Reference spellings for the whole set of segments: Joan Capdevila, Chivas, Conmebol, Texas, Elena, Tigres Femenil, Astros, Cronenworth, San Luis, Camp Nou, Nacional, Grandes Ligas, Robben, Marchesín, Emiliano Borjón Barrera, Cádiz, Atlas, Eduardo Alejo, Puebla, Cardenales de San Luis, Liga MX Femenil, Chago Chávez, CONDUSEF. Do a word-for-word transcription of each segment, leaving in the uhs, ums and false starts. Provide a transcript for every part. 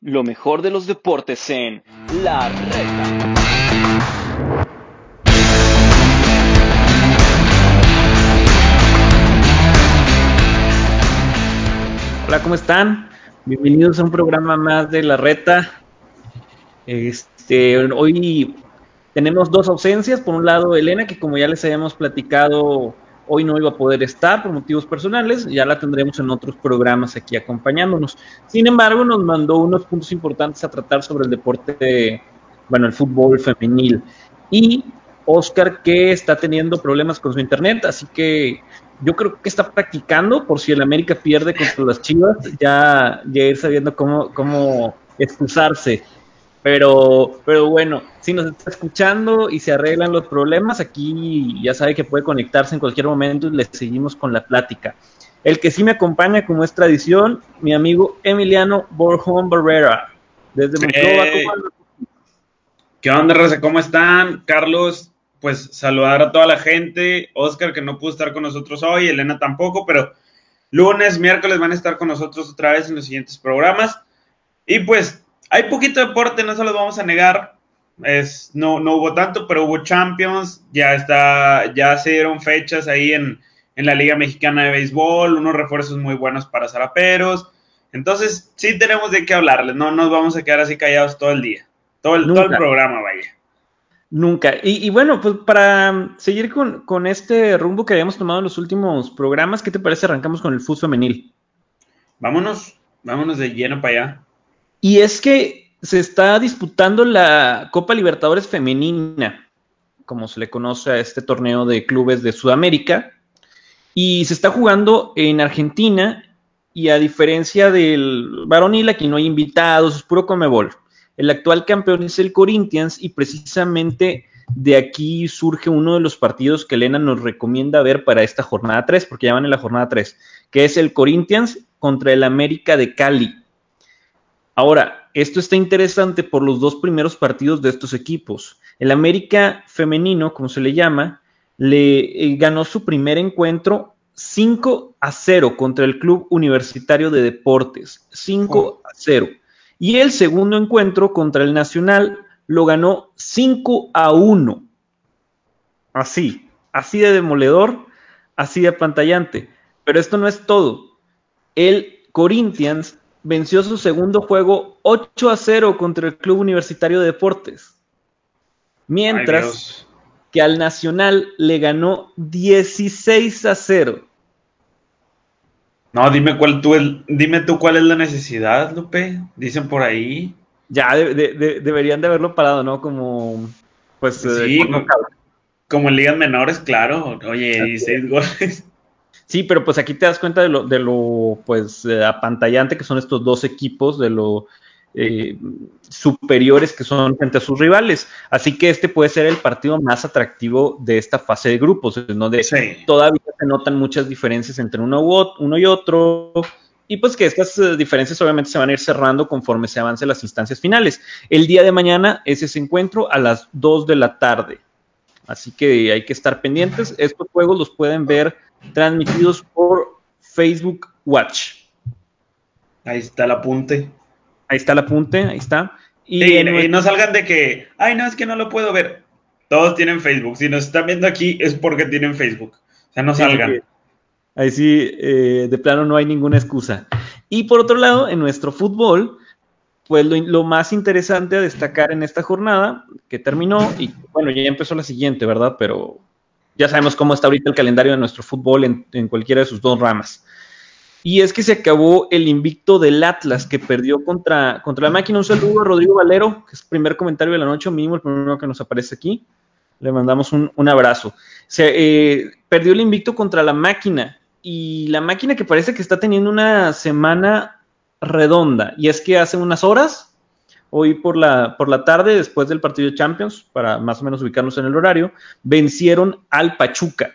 Lo mejor de los deportes en La Reta. Hola, ¿cómo están? Bienvenidos a un programa más de La Reta. Este, hoy tenemos dos ausencias. Por un lado, Elena, que como ya les habíamos platicado, hoy no iba a poder estar por motivos personales, ya la tendremos en otros programas aquí acompañándonos. Sin embargo, nos mandó unos puntos importantes a tratar sobre el deporte, bueno, el fútbol femenil. Y Oscar, que está teniendo problemas con su internet, así que yo creo que está practicando por si el América pierde contra las Chivas, ya, ya ir sabiendo cómo, cómo excusarse. Pero, pero bueno, si nos está escuchando y se arreglan los problemas, aquí ya sabe que puede conectarse en cualquier momento y le seguimos con la plática. El que sí me acompaña, como es tradición, mi amigo Emiliano Borjón Barrera, desde Monclova. Hey. ¿Qué onda, raza? ¿Cómo están? Carlos, pues saludar a toda la gente. Oscar, que no pudo estar con nosotros hoy, Elena tampoco, pero lunes, miércoles van a estar con nosotros otra vez en los siguientes programas. Y pues hay poquito deporte, no se los vamos a negar, es, no, no hubo tanto, pero hubo Champions, ya está, ya se dieron fechas ahí en, en la Liga Mexicana de Béisbol, unos refuerzos muy buenos para Saraperos, entonces sí tenemos de qué hablarles, no nos vamos a quedar así callados todo el día, todo el, todo el programa, vaya. Nunca, y, y bueno, pues para seguir con, con este rumbo que habíamos tomado en los últimos programas, ¿qué te parece arrancamos con el fútbol femenil? Vámonos, vámonos de lleno para allá. Y es que se está disputando la Copa Libertadores Femenina, como se le conoce a este torneo de clubes de Sudamérica, y se está jugando en Argentina, y a diferencia del varonil, aquí no hay invitados, es puro Conmebol. El actual campeón es el Corinthians, y precisamente de aquí surge uno de los partidos que Elena nos recomienda ver para esta jornada tres, porque ya van en la jornada tres, que es el Corinthians contra el América de Cali. Ahora, esto está interesante por los dos primeros partidos de estos equipos. El América femenino, como se le llama, le eh, ganó su primer encuentro cinco a cero contra el Club Universitario de Deportes. cinco a cero. Y el segundo encuentro contra el Nacional lo ganó cinco a uno. Así, así de demoledor, así de apantallante. Pero esto no es todo. El Corinthians venció su segundo juego ocho a cero contra el Club Universitario de Deportes. Mientras Ay, que al Nacional le ganó dieciséis a cero. No, dime, cuál tú, el, dime tú cuál es la necesidad, Lupe. Dicen por ahí. Ya, de, de, de, deberían de haberlo parado, ¿no? Como, pues, sí, eh, como, como en ligas menores, claro. Oye, dieciséis goles. Sí, pero pues aquí te das cuenta de lo, de lo pues eh, apantallante que son estos dos equipos, de lo eh, superiores que son frente a sus rivales. Así que este puede ser el partido más atractivo de esta fase de grupos, donde sí todavía se notan muchas diferencias entre uno, u otro, uno y otro, y pues que estas eh, diferencias obviamente se van a ir cerrando conforme se avancen las instancias finales. El día de mañana es ese encuentro a las dos de la tarde. Así que hay que estar pendientes. Estos juegos los pueden ver transmitidos por Facebook Watch. Ahí está el apunte. Ahí está el apunte, ahí está. Y, sí, en... y no salgan de que, ay, no, es que no lo puedo ver. Todos tienen Facebook. Si nos están viendo aquí es porque tienen Facebook. O sea, no salgan. Sí, ahí sí, eh, de plano no hay ninguna excusa. Y por otro lado, en nuestro fútbol, pues lo, lo más interesante a destacar en esta jornada, que terminó, y bueno, ya empezó la siguiente, ¿verdad? Pero ya sabemos cómo está ahorita el calendario de nuestro fútbol en, en cualquiera de sus dos ramas. Y es que se acabó el invicto del Atlas, que perdió contra, contra la máquina. Un saludo a Rodrigo Valero, que es el primer comentario de la noche, mínimo el primero que nos aparece aquí. Le mandamos un, un abrazo. Se, eh, perdió el invicto contra la máquina, y la máquina que parece que está teniendo una semana redonda, y es que hace unas horas, hoy por la, por la tarde, después del partido de Champions, para más o menos ubicarnos en el horario, vencieron al Pachuca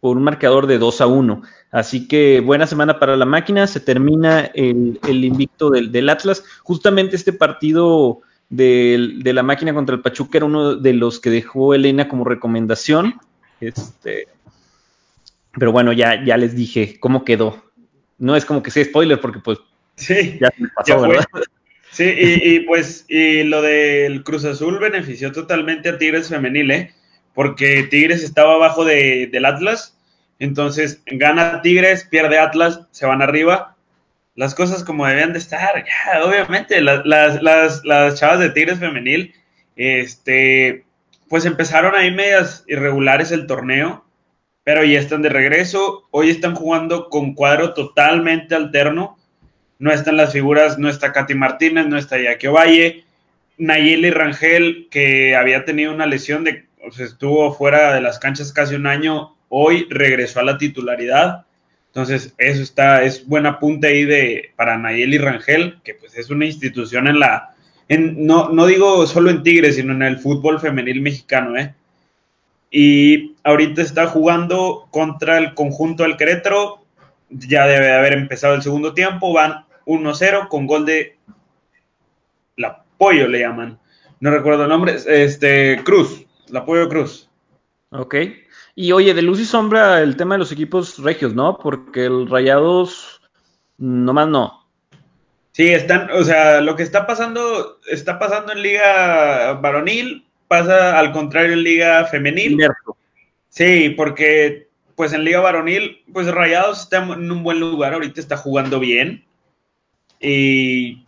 por un marcador de dos a uno, así que buena semana para la máquina. Se termina el, el invicto del, del Atlas. Justamente este partido del, de la máquina contra el Pachuca era uno de los que dejó Elena como recomendación, este, pero bueno, ya, ya les dije cómo quedó, no es como que sea spoiler porque pues sí, ya, pasó, ya fue. Sí, y, y pues y lo del Cruz Azul benefició totalmente a Tigres Femenil, ¿eh? Porque Tigres estaba abajo de, del Atlas, entonces gana Tigres, pierde Atlas, se van arriba, las cosas como debían de estar, ya, obviamente, las, las, las, las chavas de Tigres Femenil, este, pues empezaron ahí medias irregulares el torneo, pero ya están de regreso, hoy están jugando con cuadro totalmente alterno, no están las figuras, no está Katy Martínez, no está Jackie Ovalle, Nayeli Rangel, que había tenido una lesión, de, pues, estuvo fuera de las canchas casi un año, hoy regresó a la titularidad, entonces eso está, es buen apunte ahí de, para Nayeli Rangel, que pues es una institución en la, en, no, no digo solo en Tigres, sino en el fútbol femenil mexicano, ¿eh? Y ahorita está jugando contra el conjunto del Querétaro, ya debe de haber empezado el segundo tiempo, van uno cero con gol de La Pollo, le llaman, no recuerdo el nombre, este Cruz, La Pollo Cruz. Ok, y oye, de luz y sombra el tema de los equipos regios, ¿no? Porque el Rayados, nomás no. Sí, están, o sea, lo que está pasando, está pasando en Liga Varonil, pasa al contrario en Liga Femenil. Inverso. Sí, porque pues en Liga Varonil, pues Rayados está en un buen lugar, ahorita está jugando bien. Y,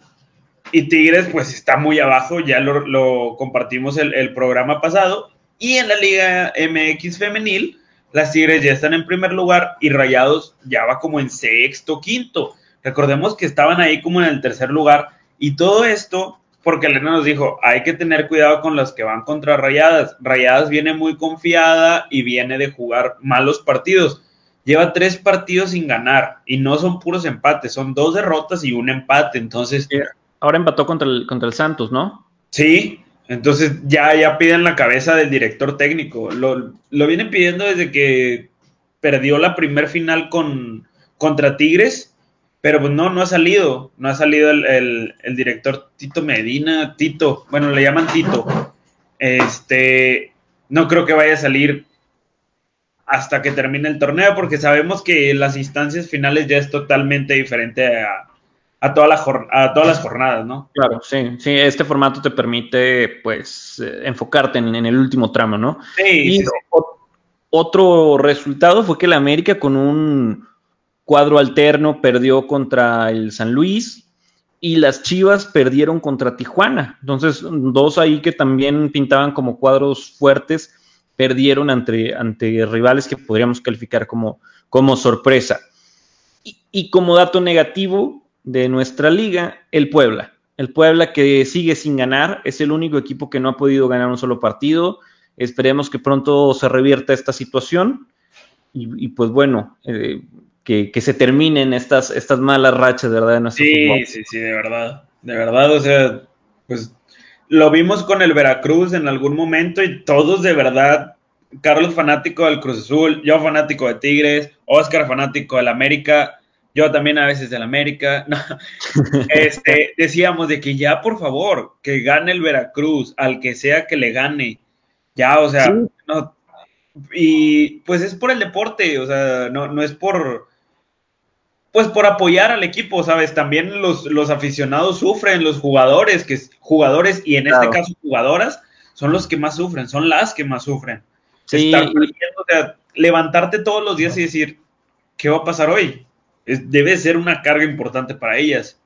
y Tigres, pues está muy abajo, ya lo, lo compartimos el, el programa pasado. Y en la Liga M X Femenil, las Tigres ya están en primer lugar y Rayados ya va como en sexto, quinto. Recordemos que estaban ahí como en el tercer lugar. Y todo esto porque Elena nos dijo, hay que tener cuidado con las que van contra Rayadas. Rayadas viene muy confiada y viene de jugar malos partidos. Lleva tres partidos sin ganar y no son puros empates, son dos derrotas y un empate, entonces... Ahora empató contra el, contra el Santos, ¿no? Sí, entonces ya, ya piden la cabeza del director técnico. Lo, lo vienen pidiendo desde que perdió la primer final con, contra Tigres, pero pues no, no ha salido. No ha salido el, el, el director Tito Medina, Tito, bueno, le llaman Tito. Este, no creo que vaya a salir hasta que termine el torneo, porque sabemos que las instancias finales ya es totalmente diferente a, a, toda la jor- a todas las jornadas, ¿no? Claro, sí, sí, este formato te permite, pues, eh, enfocarte en, en el último tramo, ¿no? Sí, y sí, sí. Otro resultado fue que el América con un cuadro alterno perdió contra el San Luis y las Chivas perdieron contra Tijuana, entonces dos ahí que también pintaban como cuadros fuertes, perdieron ante, ante rivales que podríamos calificar como, como sorpresa. Y, y como dato negativo de nuestra liga, el Puebla. El Puebla que sigue sin ganar, es el único equipo que no ha podido ganar un solo partido. Esperemos que pronto se revierta esta situación. Y, y pues bueno, eh, que, que se terminen estas, estas malas rachas, ¿verdad? De nuestro sí, fútbol. sí, sí, de verdad. De verdad, o sea, pues... Lo vimos con el Veracruz en algún momento y todos de verdad, Carlos fanático del Cruz Azul, yo fanático de Tigres, Oscar fanático del América, yo también a veces del América, no. este, decíamos de que ya por favor, que gane el Veracruz, al que sea que le gane, ya, o sea, sí. no, y pues es por el deporte, o sea, no, no es por... Pues por apoyar al equipo, ¿sabes? También los, los aficionados sufren, los jugadores, que jugadores y en claro. este caso jugadoras, son los que más sufren, son las que más sufren. Sí. Estar perdiendo, o sea, levantarte todos los días y decir, ¿qué va a pasar hoy? Es, debe ser una carga importante para ellas.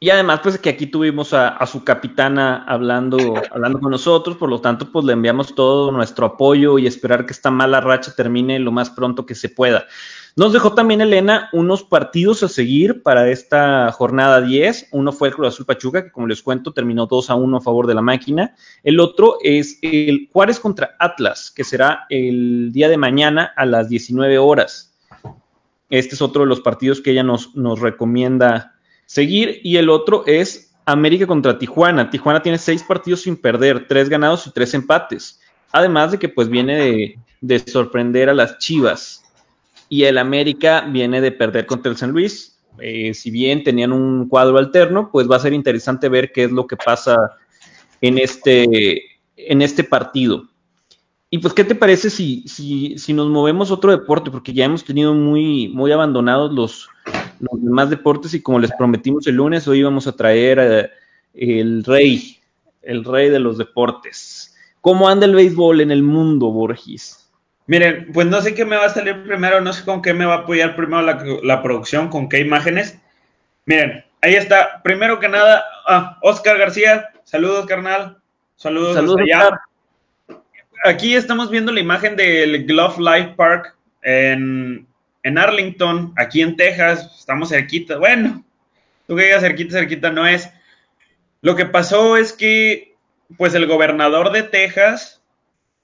Y además, pues que aquí tuvimos a, a su capitana hablando, hablando con nosotros, por lo tanto, pues le enviamos todo nuestro apoyo y esperar que esta mala racha termine lo más pronto que se pueda. Nos dejó también, Elena, unos partidos a seguir para esta jornada diez. Uno fue el Cruz Azul Pachuca, que como les cuento, terminó dos a uno a favor de la máquina. El otro es el Juárez contra Atlas, que será el día de mañana a las diecinueve horas. Este es otro de los partidos que ella nos, nos recomienda seguir. Y el otro es América contra Tijuana. Tijuana tiene seis partidos sin perder, tres ganados y tres empates. Además de que pues viene de, de sorprender a las Chivas. Y el América viene de perder contra el San Luis. Eh, si bien tenían un cuadro alterno, pues va a ser interesante ver qué es lo que pasa en este, en este partido. Y pues, ¿qué te parece si, si, si nos movemos a otro deporte? Porque ya hemos tenido muy, muy abandonados los, los demás deportes y como les prometimos el lunes, hoy vamos a traer eh, el rey, el rey de los deportes. ¿Cómo anda el béisbol en el mundo, Borges? Miren, pues no sé qué me va a salir primero, no sé con qué me va a apoyar primero la, la producción, con qué imágenes. Miren, ahí está, primero que nada, ah, Oscar García, saludos, carnal, saludos, saludos hasta allá. Oscar. Aquí estamos viendo la imagen del Globe Life Park en, en Arlington, aquí en Texas, estamos cerquita, bueno, tú que digas cerquita, cerquita no es. Lo que pasó es que, pues el gobernador de Texas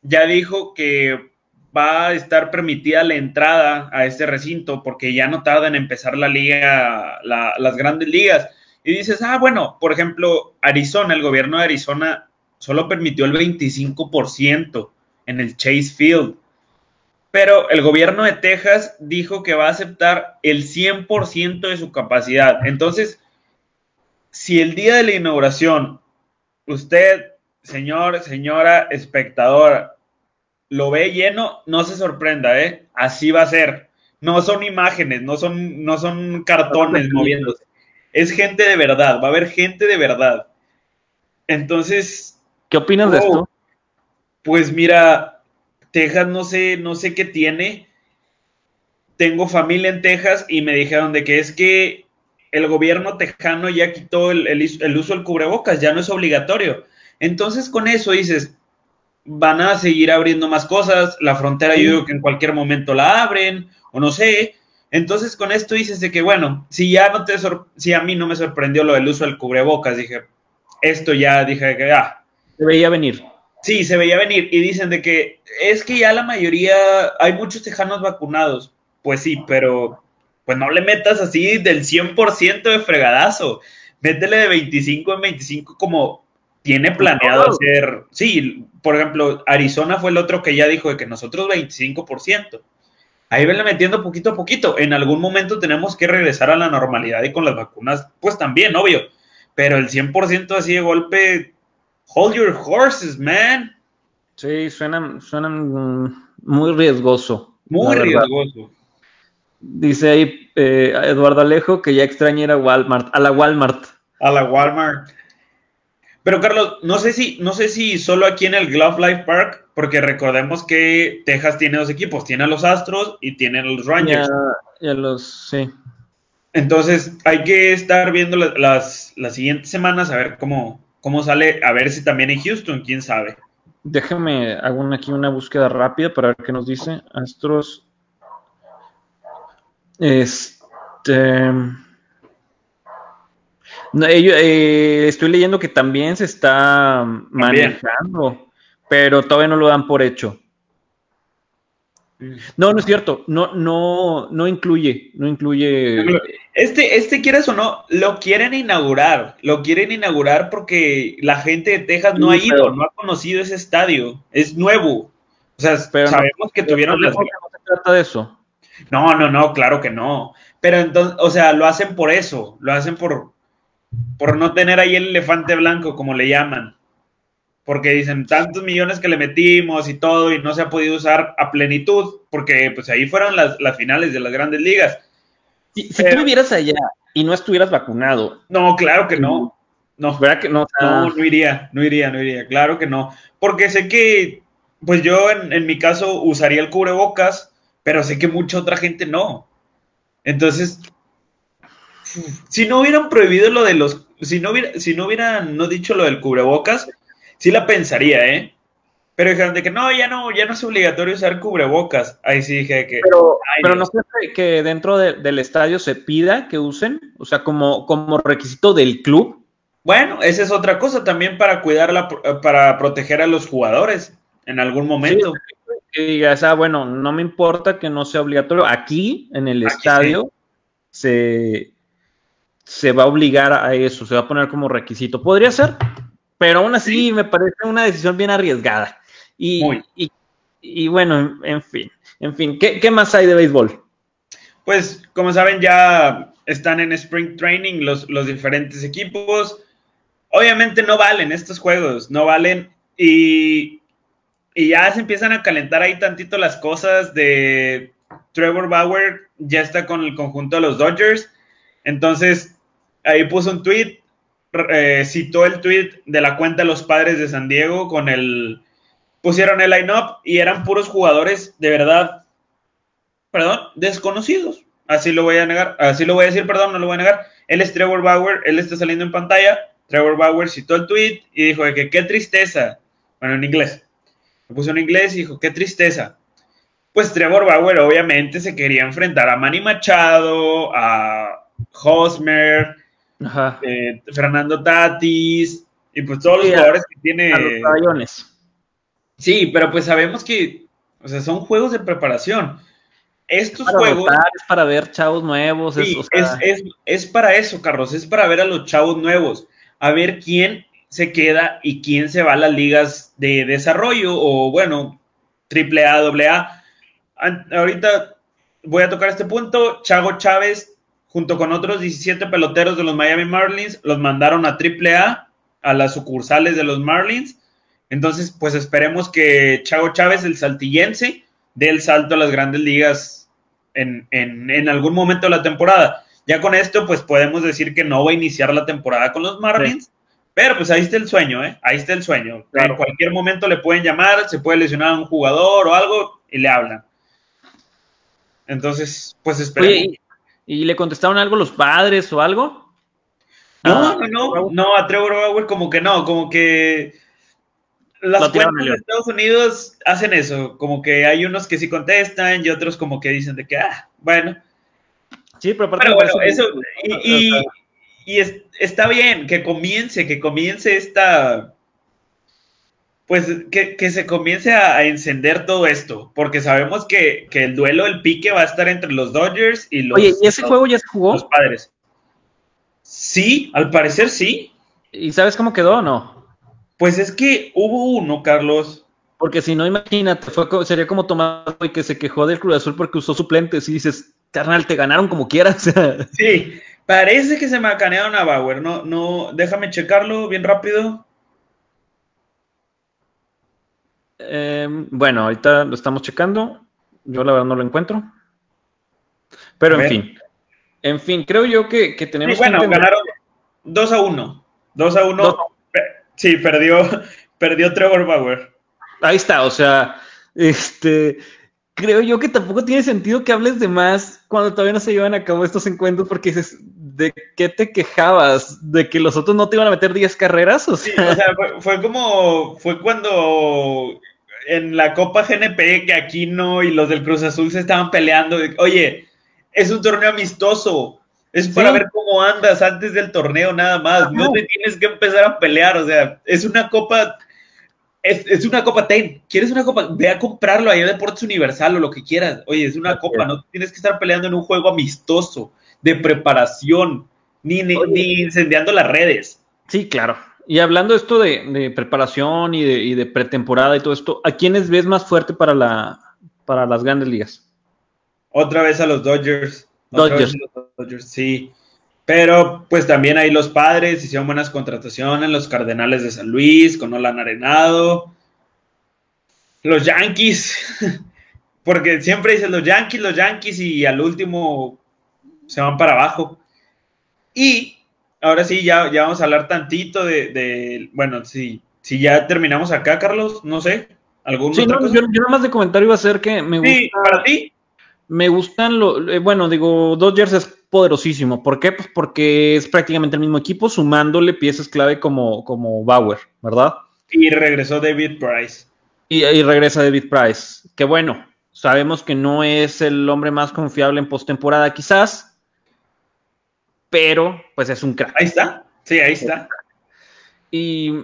ya dijo que va a estar permitida la entrada a este recinto porque ya no tarda en empezar la liga, la, las grandes ligas. Y dices, ah, bueno, por ejemplo, Arizona, el gobierno de Arizona solo permitió el veinticinco por ciento en el Chase Field. Pero el gobierno de Texas dijo que va a aceptar el cien por ciento de su capacidad. Entonces, si el día de la inauguración, usted, señor, señora, espectadora, lo ve lleno, no se sorprenda, ¿eh? Así va a ser. No son imágenes, no son, no son cartones moviéndose. Es gente de verdad, va a haber gente de verdad. Entonces, ¿qué opinas oh, de esto? Pues mira, Texas no sé, no sé qué tiene. Tengo familia en Texas y me dijeron de que es que el gobierno tejano ya quitó el, el, el uso del cubrebocas, ya no es obligatorio. Entonces, con eso dices, van a seguir abriendo más cosas, la frontera yo digo que en cualquier momento la abren, o no sé. Entonces con esto dices de que bueno, si ya no te sor- si a mí no me sorprendió lo del uso del cubrebocas, dije, esto ya, dije que ah. Se veía venir. Sí, se veía venir, y dicen de que es que ya la mayoría, hay muchos tejanos vacunados, pues sí, pero pues no le metas así del cien por ciento de fregadazo, métele de veinticinco en veinticinco como tiene planeado no. hacer, sí, por ejemplo, Arizona fue el otro que ya dijo de que nosotros veinticinco por ciento. Ahí venle metiendo poquito a poquito. En algún momento tenemos que regresar a la normalidad y con las vacunas, pues también, obvio. Pero el cien por ciento así de golpe, hold your horses, man. Sí, suena, suena muy riesgoso. Muy riesgoso. Dice ahí eh, Eduardo Alejo que ya extraña ir a Walmart, a la Walmart. A la Walmart. Pero, Carlos, no sé si no sé si solo aquí en el Globe Life Park, porque recordemos que Texas tiene dos equipos, tiene a los Astros y tiene a los Rangers. Y a, y a los, sí. Entonces, hay que estar viendo las, las, las siguientes semanas a ver cómo, cómo sale, a ver si también en Houston, quién sabe. Déjame, hago una, aquí una búsqueda rápida para ver qué nos dice. Astros. Este... No, yo, eh, estoy leyendo que también se está manejando, también. Pero todavía no lo dan por hecho. No, no es cierto, no, no, no incluye, no incluye. Este, este quieras o no, lo quieren inaugurar, lo quieren inaugurar porque la gente de Texas no ha ido, no ha conocido ese estadio, es nuevo. O sea, pero sabemos no, que tuvieron las... No se trata de eso. No, no, no, claro que no. Pero entonces, o sea, lo hacen por eso, lo hacen por... por no tener ahí el elefante blanco, como le llaman, porque dicen tantos millones que le metimos y todo, y no se ha podido usar a plenitud, porque pues ahí fueron las, las finales de las grandes ligas. Si, si tú vivieras allá y no estuvieras vacunado. No, claro que no. No, ¿verdad que no? No, no iría, no iría, no iría, claro que no, porque sé que, pues yo en, en mi caso usaría el cubrebocas, pero sé que mucha otra gente no. Entonces... Si no hubieran prohibido lo de los... Si no, hubiera, si no hubieran no dicho lo del cubrebocas, sí la pensaría, ¿eh? Pero dijeron de que no, ya no ya no es obligatorio usar cubrebocas. Ahí sí dije que... Pero, ay, pero no sé que dentro de, del estadio se pida que usen, o sea, como, como requisito del club. Bueno, esa es otra cosa también para cuidar, la, para proteger a los jugadores en algún momento. Sí, que digas, ah, bueno, no me importa que no sea obligatorio. Aquí, en el Aquí estadio, sí. se... se va a obligar a eso, se va a poner como requisito. Podría ser, pero aún así sí. Me parece una decisión bien arriesgada. Y, y, y bueno, en fin, en fin, ¿qué, ¿qué más hay de béisbol? Pues, como saben, ya están en Spring Training los, los diferentes equipos. Obviamente no valen estos juegos, no valen. Y, y ya se empiezan a calentar ahí tantito las cosas de Trevor Bauer, ya está con el conjunto de los Dodgers. Entonces... ahí puso un tweet, eh, citó el tweet de la cuenta de los Padres de San Diego con el... Pusieron el line-up y eran puros jugadores de verdad, perdón, desconocidos. Así lo voy a negar, así lo voy a decir, perdón, no lo voy a negar. Él es Trevor Bauer, él está saliendo en pantalla. Trevor Bauer citó el tweet y dijo que qué tristeza. Bueno, en inglés. Lo puso en inglés y dijo, qué tristeza. Pues Trevor Bauer obviamente se quería enfrentar a Manny Machado, a Hosmer, eh, Fernando Tatis, y pues todos sí, los jugadores a, que tiene... A los caballones. Sí, pero pues sabemos que, o sea, son juegos de preparación. Estos es juegos... Votar, es para ver chavos nuevos. Sí, es, o sea... es, es, es para eso, Carlos, es para ver a los chavos nuevos, a ver quién se queda y quién se va a las ligas de desarrollo o, bueno, triple A, doble A. Ahorita voy a tocar este punto. Chago Chávez, junto con otros diecisiete peloteros de los Miami Marlins, los mandaron a triple A, a las sucursales de los Marlins. Entonces, pues esperemos que Chago Chávez, el saltillense, dé el salto a las Grandes Ligas en, en, en algún momento de la temporada. Ya con esto, pues podemos decir que no va a iniciar la temporada con los Marlins, sí. Pero pues ahí está el sueño, ¿eh? Ahí está el sueño. Claro. En cualquier momento le pueden llamar, se puede lesionar a un jugador o algo y le hablan. Entonces, pues esperemos. Oye, ¿y, ¿y le contestaron algo los Padres o algo? No, no, no, no, a Trevor Bauer como que no, como que... Las no cuentas de Estados Unidos hacen eso, como que hay unos que sí contestan y otros como que dicen de que, ah, bueno. Sí, pero aparte... Pero bueno, eso... Y, y, y es, está bien, que comience, que comience esta... Pues que, que se comience a, a encender todo esto, porque sabemos que, que el duelo, el pique va a estar entre los Dodgers y los... Oye, ¿y ese los, juego ya se jugó? Los Padres. Sí, al parecer sí. ¿Y sabes cómo quedó o no? Pues es que hubo uno, Carlos. Porque si no, imagínate, fue, sería como Tomás Boy que se quejó del Cruz Azul porque usó suplentes y dices, carnal, te ganaron como quieras. Sí, parece que se macanearon a Bauer. No, no, déjame checarlo bien rápido. Eh, bueno, ahorita lo estamos checando. Yo la verdad no lo encuentro. Pero en fin. En fin, creo yo que, que tenemos... Sí, bueno, que ganaron dos a uno. dos a uno. Sí, perdió, perdió Trevor Bauer. Ahí está, o sea, este, creo yo que tampoco tiene sentido que hables de más cuando todavía no se llevan a cabo estos encuentros, porque dices, ¿de qué te quejabas? ¿De que los otros no te iban a meter diez carreras? O sea, sí, o sea fue, fue como, fue cuando en la Copa G N P que Aquino y los del Cruz Azul se estaban peleando. De, oye, es un torneo amistoso. Es para sí. ver cómo andas antes del torneo nada más, ah, no. no te tienes que empezar a pelear, o sea, es una copa, es, es una copa ten, quieres una copa, ve a comprarlo ahí a Deportes Universal o lo que quieras, oye, es una sí. copa, no tienes que estar peleando en un juego amistoso, de preparación, ni, ni, ni incendiando las redes. Sí, claro, y hablando esto de, de preparación y de, y de pretemporada y todo esto, ¿a quiénes ves más fuerte para, la, para las Grandes Ligas? Otra vez a los Dodgers. Dodgers. Dodgers, sí, pero pues también ahí los Padres hicieron buenas contrataciones, los Cardenales de San Luis con Nolan Arenado, los Yankees, porque siempre dicen los Yankees, los Yankees y al último se van para abajo. Y ahora sí, ya, ya vamos a hablar tantito de, de bueno, si, si ya terminamos acá, Carlos, no sé, ¿alguna sí, otra no, cosa? Yo, yo nada más de comentario iba a hacer que me gusta... Sí, para ti. Me gustan, lo, eh, bueno, digo, Dodgers es poderosísimo. ¿Por qué? Pues porque es prácticamente el mismo equipo, sumándole piezas clave como, como Bauer, ¿verdad? Y regresó David Price. Y, y regresa David Price. Que bueno, sabemos que no es el hombre más confiable en postemporada quizás, pero pues es un crack. Ahí está, sí, ahí está. Y...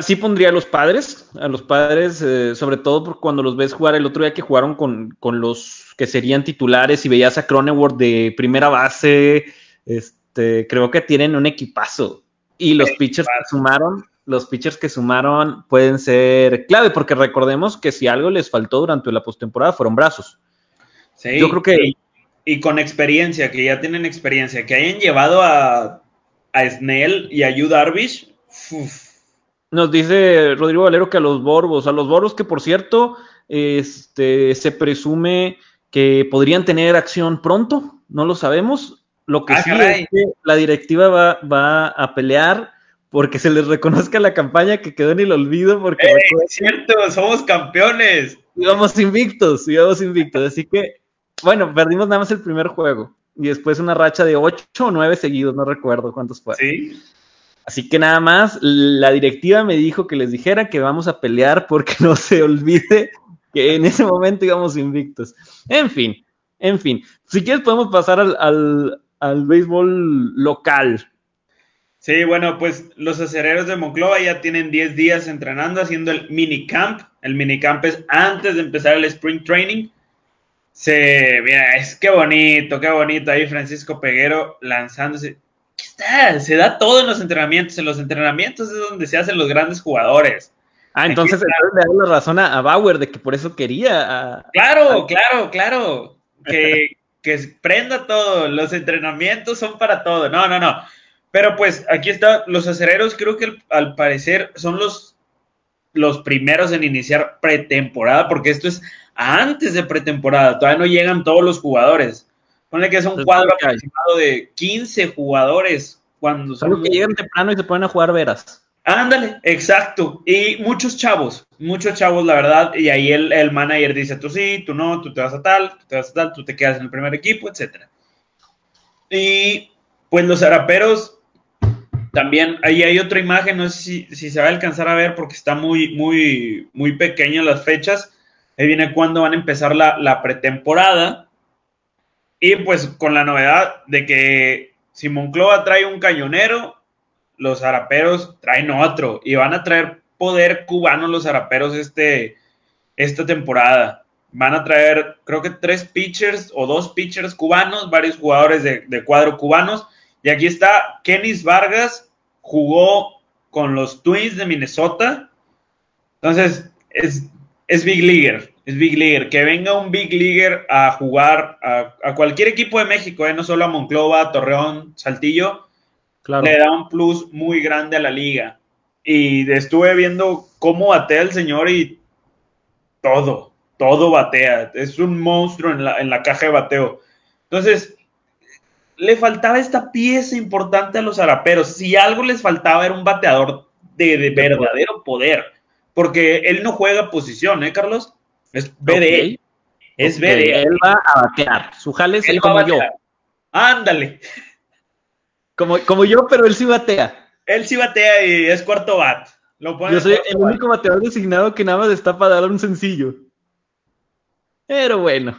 Sí pondría a los Padres, a los Padres, eh, sobre todo por cuando los ves jugar el otro día que jugaron con, con los que serían titulares y veías a Cronenworth de primera base, este, creo que tienen un equipazo. Y los sí, pitchers que sumaron, los pitchers que sumaron pueden ser clave, porque recordemos que si algo les faltó durante la postemporada fueron brazos. Sí, yo creo que y, y con experiencia, que ya tienen experiencia, que hayan llevado a, a Snell y a Yu Darvish, uff. Nos dice Rodrigo Valero que a los Borbos, a los Borbos que por cierto este, se presume que podrían tener acción pronto, no lo sabemos, Lo que ah, sí caray. es que la directiva va, va a pelear porque se les reconozca la campaña que quedó en el olvido. Porque eh, es cierto, somos campeones. Íbamos invictos, íbamos invictos. Así que, bueno, perdimos nada más el primer juego. Y después una racha de ocho o nueve seguidos, no recuerdo cuántos fueron. Sí. Así que nada más, la directiva me dijo que les dijera que vamos a pelear porque no se olvide que en ese momento íbamos invictos. En fin, en fin. Si quieres podemos pasar al... al al béisbol local. Sí, bueno, pues los acereros de Monclova ya tienen diez días entrenando, haciendo el minicamp. El minicamp es antes de empezar el spring training. Se, mira, es que bonito, qué bonito ahí Francisco Peguero lanzándose. ¿Qué está? Se da todo en los entrenamientos. En los entrenamientos es donde se hacen los grandes jugadores. Ah, entonces le da la razón a Bauer de que por eso quería. A, claro, a... claro, claro. Que... que prenda todo, los entrenamientos son para todo, no, no, no, pero pues aquí está, los acereros creo que al parecer son los, los primeros en iniciar pretemporada, porque esto es antes de pretemporada, todavía no llegan todos los jugadores, ponle que es un cuadro aproximado de quince jugadores, cuando son los que llegan temprano y se ponen a jugar veras. Ándale, exacto, y muchos chavos, muchos chavos, la verdad, y ahí el, el manager dice, tú sí, tú no, tú te vas a tal, tú te vas a tal, tú te quedas en el primer equipo, etcétera. Y, pues, los Araperos, también, ahí hay otra imagen, no sé si, si se va a alcanzar a ver, porque está muy, muy, muy pequeño las fechas, ahí viene cuando van a empezar la, la pretemporada, y, pues, con la novedad de que si Monclova trae un cañonero, los Araperos traen otro y van a traer poder cubano los Araperos este, esta temporada. Van a traer, creo que tres pitchers o dos pitchers cubanos, varios jugadores de, de cuadro cubanos. Y aquí está Kenis Vargas, jugó con los Twins de Minnesota. Entonces, es, es Big Leaguer, es Big Leaguer. Que venga un Big Leaguer a jugar a, a cualquier equipo de México, eh, no solo a Monclova, Torreón, Saltillo. Claro. Le da un plus muy grande a la liga. Y estuve viendo cómo batea el señor y todo, todo batea. Es un monstruo en la, en la caja de bateo. Entonces, le faltaba esta pieza importante a los Araperos. Si algo les faltaba era un bateador de, de verdadero poder. Porque él no juega posición, ¿eh, Carlos? Es B D. Okay. Es okay. B D. Él va a batear. Su jale es como yo. Ándale. Como, como yo, pero él sí batea. Él sí batea y es cuarto bat. Lo pone yo soy el bat. Único bateador designado que nada más está para dar un sencillo. Pero bueno.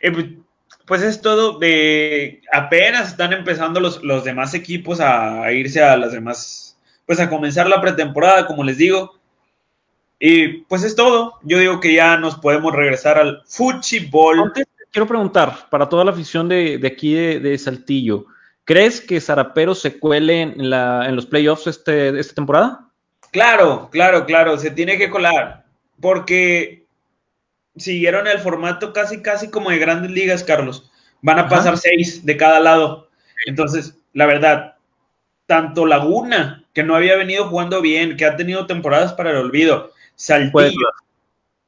Eh, pues es todo de... Apenas están empezando los, los demás equipos a, a irse a las demás... Pues a comenzar la pretemporada, como les digo. Y pues es todo. Yo digo que ya nos podemos regresar al fuchibol. Quiero preguntar, para toda la afición de, de aquí de, de Saltillo, ¿crees que Saraperos se cuele en, la, en los playoffs este, esta temporada? Claro, claro, claro, se tiene que colar, porque siguieron el formato casi, casi como de Grandes Ligas, Carlos. Van a pasar Ajá. seis de cada lado. Entonces, la verdad, tanto Laguna, que no había venido jugando bien, que ha tenido temporadas para el olvido, Saltillo... Puebla.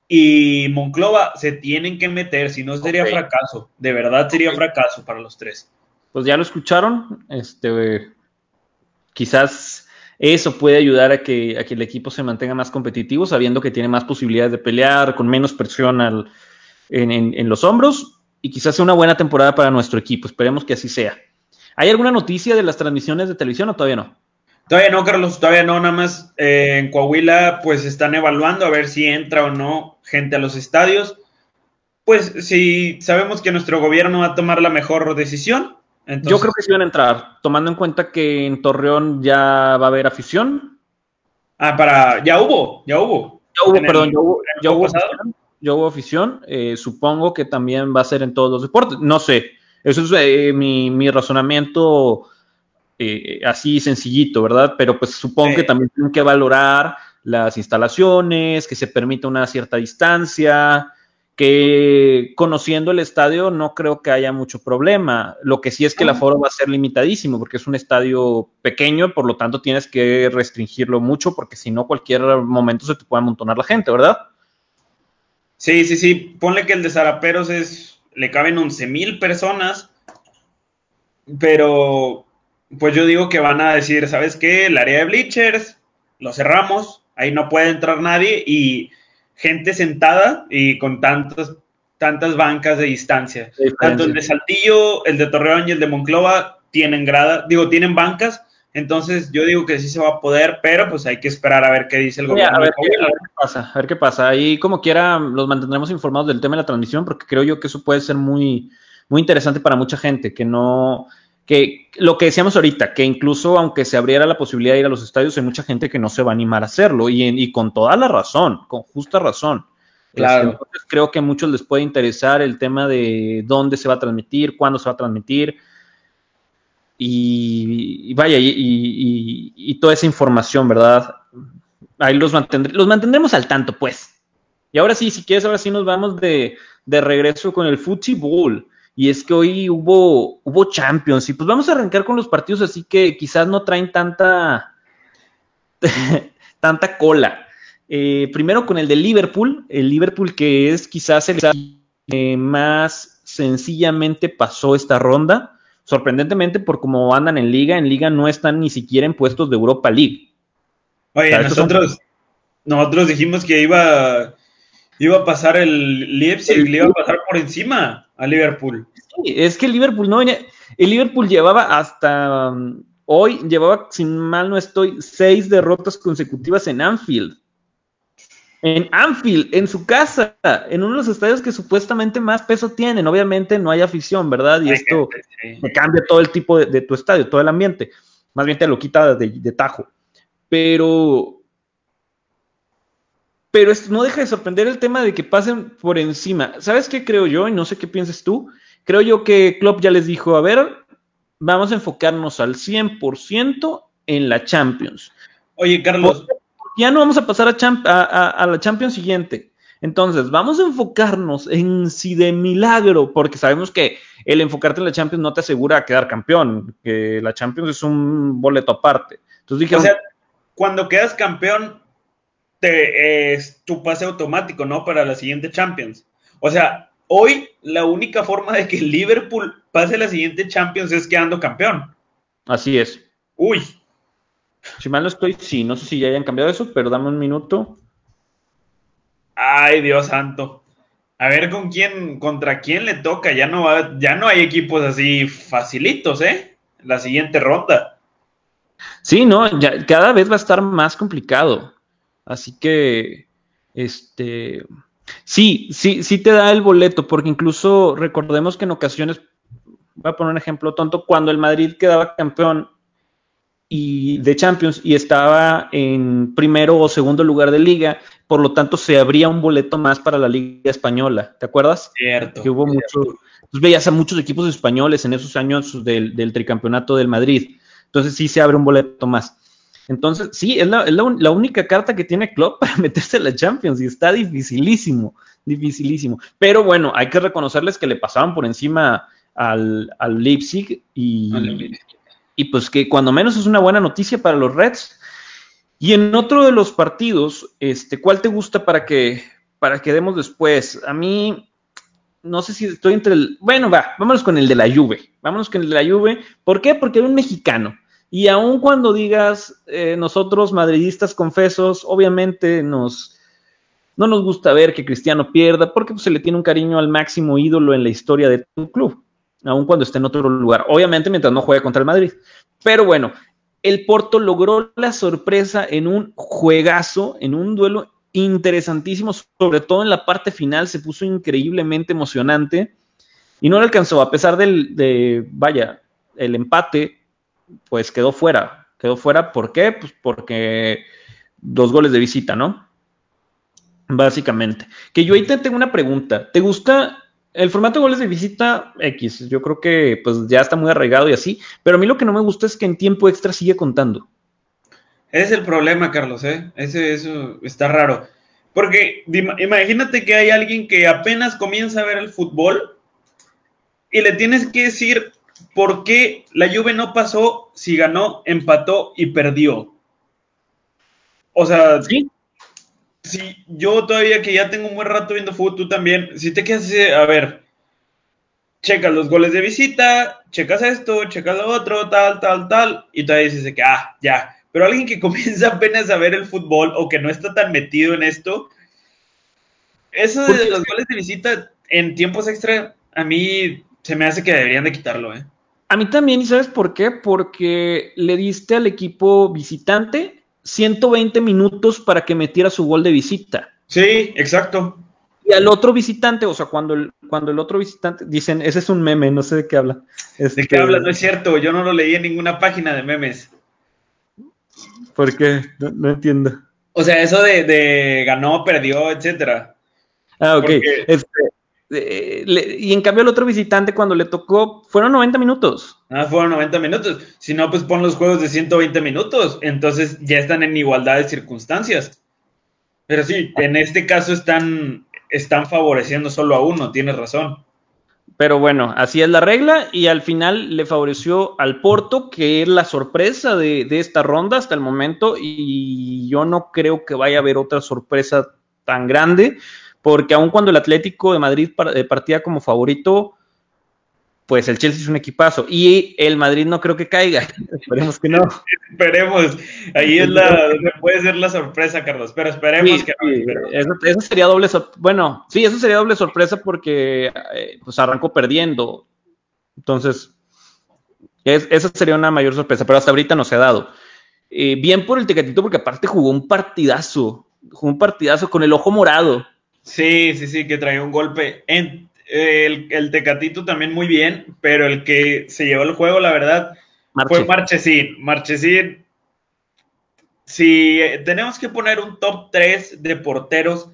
Y Monclova se tienen que meter, si no sería okay. fracaso, de verdad sería okay. fracaso para los tres. Pues ya lo escucharon, este, eh, quizás eso puede ayudar a que, a que el equipo se mantenga más competitivo, sabiendo que tiene más posibilidades de pelear, con menos presión al, en, en, en los hombros, y quizás sea una buena temporada para nuestro equipo, esperemos que así sea. ¿Hay alguna noticia de las transmisiones de televisión o todavía no? Todavía no, Carlos, todavía no, nada más eh, en Coahuila pues están evaluando a ver si entra o no gente a los estadios. Pues si sabemos que nuestro gobierno va a tomar la mejor decisión. Entonces... Yo creo que sí van a entrar, tomando en cuenta que en Torreón ya va a haber afición. Ah, para, ya hubo, ya hubo. Ya hubo, perdón, ya hubo, ya hubo afición, ya hubo afición. Eh, supongo que también va a ser en todos los deportes, no sé, eso es eh, mi, mi razonamiento... Eh, así sencillito, ¿verdad? Pero pues supongo sí. que también tienen que valorar las instalaciones, que se permita una cierta distancia, que conociendo el estadio no creo que haya mucho problema. Lo que sí es que el aforo va a ser limitadísimo porque es un estadio pequeño, por lo tanto tienes que restringirlo mucho porque si no cualquier momento se te puede amontonar la gente, ¿verdad? Sí, sí, sí. Ponle que el de Saraperos es, le caben once mil personas Pero pues yo digo que van a decir, ¿sabes qué? El área de bleachers, lo cerramos, ahí no puede entrar nadie y gente sentada y con tantas, tantas bancas de distancia. Tanto el de Saltillo, el de Torreón y el de Monclova tienen grada, digo, tienen bancas. Entonces yo digo que sí se va a poder, pero pues hay que esperar a ver qué dice el gobierno. Sí, a, ver, a ver qué pasa, a ver qué pasa. Ahí como quiera los mantendremos informados del tema de la transmisión, porque creo yo que eso puede ser muy, muy interesante para mucha gente, que no, que lo que decíamos ahorita, que incluso aunque se abriera la posibilidad de ir a los estadios, hay mucha gente que no se va a animar a hacerlo, y, y con toda la razón, con justa razón. Claro. Entonces creo que a muchos les puede interesar el tema de dónde se va a transmitir, cuándo se va a transmitir. Y, y vaya, y, y, y toda esa información, ¿verdad? Ahí los, mantendr- los mantendremos al tanto, pues. Y ahora sí, si quieres, ahora sí nos vamos de, de regreso con el Footsie Bowl. Y es que hoy hubo, hubo Champions. Y pues vamos a arrancar con los partidos, así que quizás no traen tanta, tanta cola. Eh, primero con el de Liverpool. El Liverpool, que es quizás el que más sencillamente pasó esta ronda. Sorprendentemente, por cómo andan en Liga, en Liga no están ni siquiera en puestos de Europa League. Oye, o sea, nosotros son... nosotros dijimos que iba, iba a pasar el Leipzig, el... le iba a pasar por encima a Liverpool. Sí, es que el Liverpool no venía. El Liverpool llevaba hasta um, hoy, llevaba, si mal no estoy, seis derrotas consecutivas en Anfield. En Anfield, en su casa, en uno de los estadios que supuestamente más peso tienen. Obviamente no hay afición, ¿verdad? Y hay esto gente, sí. Te cambia todo el tipo de, de tu estadio, todo el ambiente. Más bien te lo quita de, de tajo. Pero, pero esto no deja de sorprender el tema de que pasen por encima. ¿Sabes qué creo yo? Y no sé qué pienses tú. Creo yo que Klopp ya les dijo, a ver, vamos a enfocarnos al cien por ciento en la Champions. Oye, Carlos... Ya no vamos a pasar a, champ- a, a, a la Champions siguiente. Entonces, vamos a enfocarnos en si de milagro, porque sabemos que el enfocarte en la Champions no te asegura quedar campeón, que la Champions es un boleto aparte. Entonces dije, o sea, cuando quedas campeón, te, eh, es tu pase automático, ¿no? Para la siguiente Champions. O sea, hoy la única forma de que Liverpool pase la siguiente Champions es quedando campeón. Así es. Uy. Si mal no estoy, sí, no sé si ya hayan cambiado eso, pero dame un minuto. Ay, Dios santo. A ver con quién, contra quién le toca. Ya no, va, ya no hay equipos así facilitos, ¿eh? La siguiente ronda. Sí, no, ya, cada vez va a estar más complicado. Así que, este, sí, sí, sí te da el boleto, porque incluso recordemos que en ocasiones, voy a poner un ejemplo tonto, cuando el Madrid quedaba campeón y de Champions y estaba en primero o segundo lugar de Liga, por lo tanto se abría un boleto más para la Liga Española, ¿te acuerdas? Cierto. Que hubo muchos, pues veías a muchos equipos españoles en esos años del, del tricampeonato del Madrid, entonces sí se abre un boleto más. Entonces sí, es la, es la, la única carta que tiene Klopp para meterse a la Champions y está dificilísimo, dificilísimo. Pero bueno, hay que reconocerles que le pasaron por encima al, al Leipzig y... Al Y pues que cuando menos es una buena noticia para los Reds. Y en otro de los partidos, este, ¿cuál te gusta para que, para que demos después? A mí, no sé si estoy entre el... Bueno, va, vámonos con el de la Juve. Vámonos con el de la Juve. ¿Por qué? Porque era un mexicano. Y aun cuando digas, eh, nosotros madridistas confesos, obviamente nos, no nos gusta ver que Cristiano pierda, porque pues, se le tiene un cariño al máximo ídolo en la historia de tu club, aun cuando esté en otro lugar, obviamente mientras no juegue contra el Madrid. Pero bueno, el Porto logró la sorpresa en un juegazo, en un duelo interesantísimo, sobre todo en la parte final, se puso increíblemente emocionante, y no le alcanzó, a pesar del, de, vaya, el empate, pues quedó fuera, quedó fuera, ¿por qué? Pues porque dos goles de visita, ¿no? Básicamente. Que yo ahí te tengo una pregunta, ¿te gusta...? El formato de goles de visita X, yo creo que pues ya está muy arraigado y así, pero a mí lo que no me gusta es que en tiempo extra sigue contando. Es el problema, Carlos, ¿eh? Ese, eso está raro. Porque imagínate que hay alguien que apenas comienza a ver el fútbol y le tienes que decir por qué la Juve no pasó si ganó, empató y perdió. O sea... ¿Sí? Sí, yo todavía que ya tengo un buen rato viendo fútbol, tú también, si te quedas así, a ver, checas los goles de visita, checas esto, checas lo otro, tal, tal, tal, y todavía dices que, ah, ya. Pero alguien que comienza apenas a ver el fútbol o que no está tan metido en esto, eso de los goles de visita en tiempos extra, a mí se me hace que deberían de quitarlo, ¿eh? A mí también, ¿y sabes por qué? Porque le diste al equipo visitante ciento veinte minutos para que metiera su gol de visita. Sí, exacto. Y al otro visitante, o sea, cuando el, cuando el otro visitante, dicen, ese es un meme, no sé de qué habla. Este, ¿De qué habla? No es cierto, yo no lo leí en ninguna página de memes. ¿Por qué? No, no entiendo. O sea, eso de, de ganó, perdió, etcétera. Ah, ok. Porque... Este, eh, le, y en cambio el otro visitante cuando le tocó, fueron noventa minutos. Ah, fueron noventa minutos. Si no, pues pon los juegos de ciento veinte minutos. Entonces ya están en igualdad de circunstancias. Pero sí, en este caso están... están favoreciendo solo a uno, tienes razón. Pero bueno, así es la regla y al final le favoreció al Porto, que es la sorpresa de, de esta ronda hasta el momento, y yo no creo que vaya a haber otra sorpresa tan grande, porque aun cuando el Atlético de Madrid partía como favorito, pues el Chelsea es un equipazo, y el Madrid no creo que caiga, esperemos que no. Esperemos, ahí es la, puede ser la sorpresa, Carlos, pero esperemos sí, que no. Sí, eso, eso sería doble sorpresa, bueno, sí, eso sería doble sorpresa porque eh, pues arrancó perdiendo, entonces, es, esa sería una mayor sorpresa, pero hasta ahorita no se ha dado. Eh, bien por el Tecatito, porque aparte jugó un partidazo, jugó un partidazo con el ojo morado. Sí, sí, sí, que traía un golpe en... El, el Tecatito también muy bien, pero el que se llevó el juego, la verdad, Marche. fue Marchesín. Marchesín, si tenemos que poner un top tres de porteros